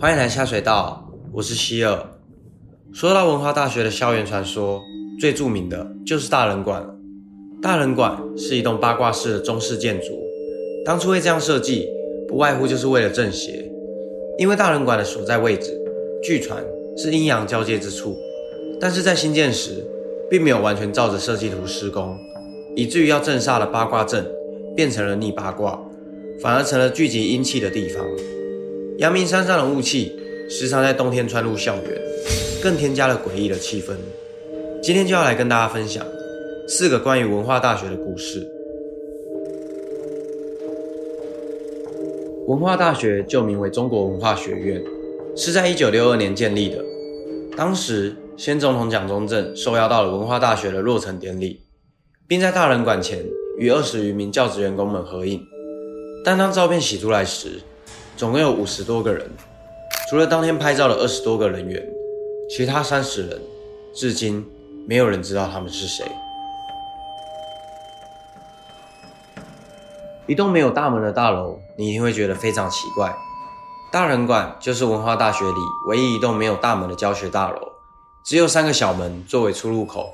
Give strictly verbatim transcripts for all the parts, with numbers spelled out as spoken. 欢迎来下水道，我是希尔。说到文化大学的校园传说，最著名的就是大人馆了。大人馆是一栋八卦式的中式建筑，当初会这样设计，不外乎就是为了正邪。因为大人馆的所在位置，据传是阴阳交界之处，但是在兴建时，并没有完全照着设计图施工，以至于要镇煞的八卦阵变成了逆八卦，反而成了聚集阴气的地方。阳明山上的雾气时常在冬天穿入校园，更添加了诡异的气氛。今天就要来跟大家分享四个关于文化大学的故事。文化大学旧名为中国文化学院，是在一九六二年建立的。当时先总统蒋中正受邀到了文化大学的落成典礼，并在大人馆前与二十余名教职员工们合影。但当照片洗出来时，总共有五十多个人，除了当天拍照的二十多个人员，其他三十人至今没有人知道他们是谁。一栋没有大门的大楼，你一定会觉得非常奇怪。大人馆就是文化大学里唯一一栋没有大门的教学大楼，只有三个小门作为出入口。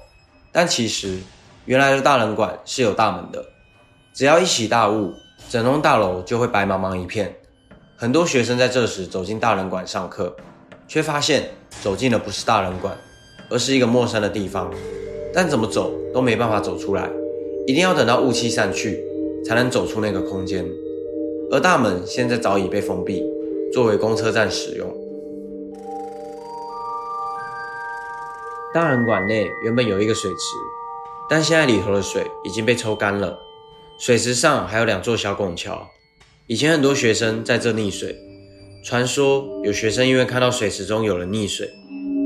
但其实，原来的大人馆是有大门的，只要一起大雾，整栋大楼就会白茫茫一片。很多学生在这时走进大人馆上课，却发现走进的不是大人馆，而是一个陌生的地方。但怎么走都没办法走出来，一定要等到雾气散去，才能走出那个空间。而大门现在早已被封闭，作为公车站使用。大人馆内原本有一个水池，但现在里头的水已经被抽干了。水池上还有两座小拱桥，以前很多学生在这溺水。传说有学生因为看到水池中有人溺水，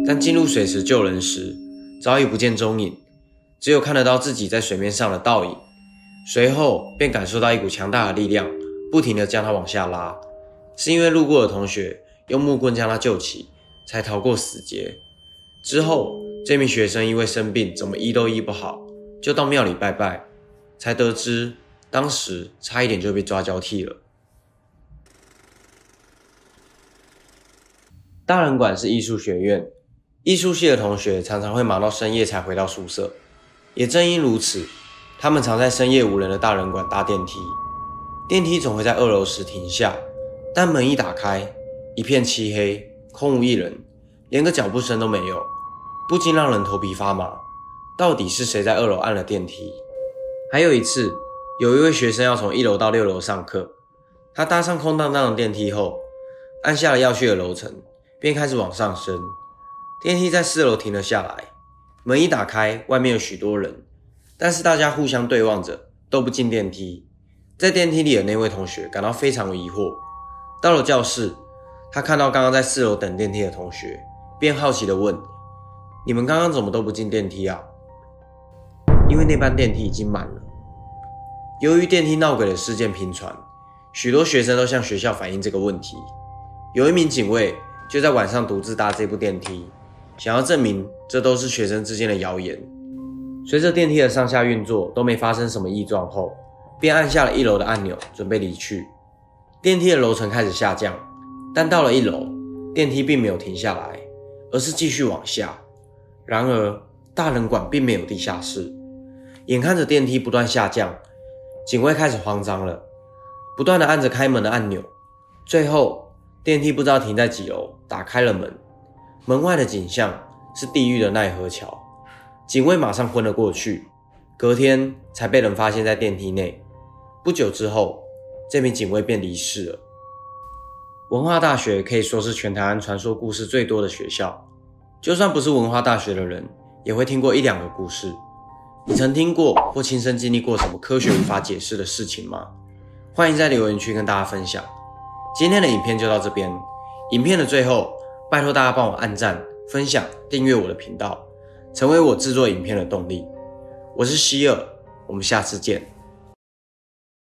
但进入水池救人时，早已不见踪影，只有看得到自己在水面上的倒影。随后便感受到一股强大的力量，不停地将他往下拉，是因为路过的同学用木棍将他救起，才逃过死劫。之后，这名学生因为生病怎么医都医不好，就到庙里拜拜，才得知当时差一点就被抓交替了。大人馆是艺术学院，艺术系的同学常常会忙到深夜才回到宿舍，也正因如此，他们常在深夜无人的大人馆搭电梯，电梯总会在二楼时停下，但门一打开，一片漆黑，空无一人，连个脚步声都没有，不禁让人头皮发麻。到底是谁在二楼按了电梯？还有一次，有一位学生要从一楼到六楼上课，他搭上空荡荡的电梯后，按下了要去的楼层，便开始往上升。电梯在四楼停了下来，门一打开，外面有许多人。但是大家互相对望着，都不进电梯。在电梯里的那位同学感到非常疑惑。到了教室，他看到刚刚在四楼等电梯的同学，便好奇地问：“你们刚刚怎么都不进电梯啊？”因为那班电梯已经满了。由于电梯闹鬼的事件频传，许多学生都向学校反映这个问题。有一名警卫就在晚上独自搭这部电梯，想要证明这都是学生之间的谣言。随着电梯的上下运作都没发生什么异状后，便按下了一楼的按钮，准备离去。电梯的楼层开始下降，但到了一楼，电梯并没有停下来，而是继续往下。然而，大人馆并没有地下室。眼看着电梯不断下降，警卫开始慌张了，不断地按着开门的按钮。最后，电梯不知道停在几楼，打开了门。门外的景象是地狱的奈何桥。警卫马上昏了过去，隔天才被人发现在电梯内。不久之后，这名警卫便离世了。文化大学可以说是全台湾传说故事最多的学校，就算不是文化大学的人，也会听过一两个故事。你曾听过或亲身经历过什么科学无法解释的事情吗？欢迎在留言区跟大家分享。今天的影片就到这边，影片的最后，拜托大家帮我按赞、分享、订阅我的频道，成为我制作影片的动力。我是希尔，我们下次见。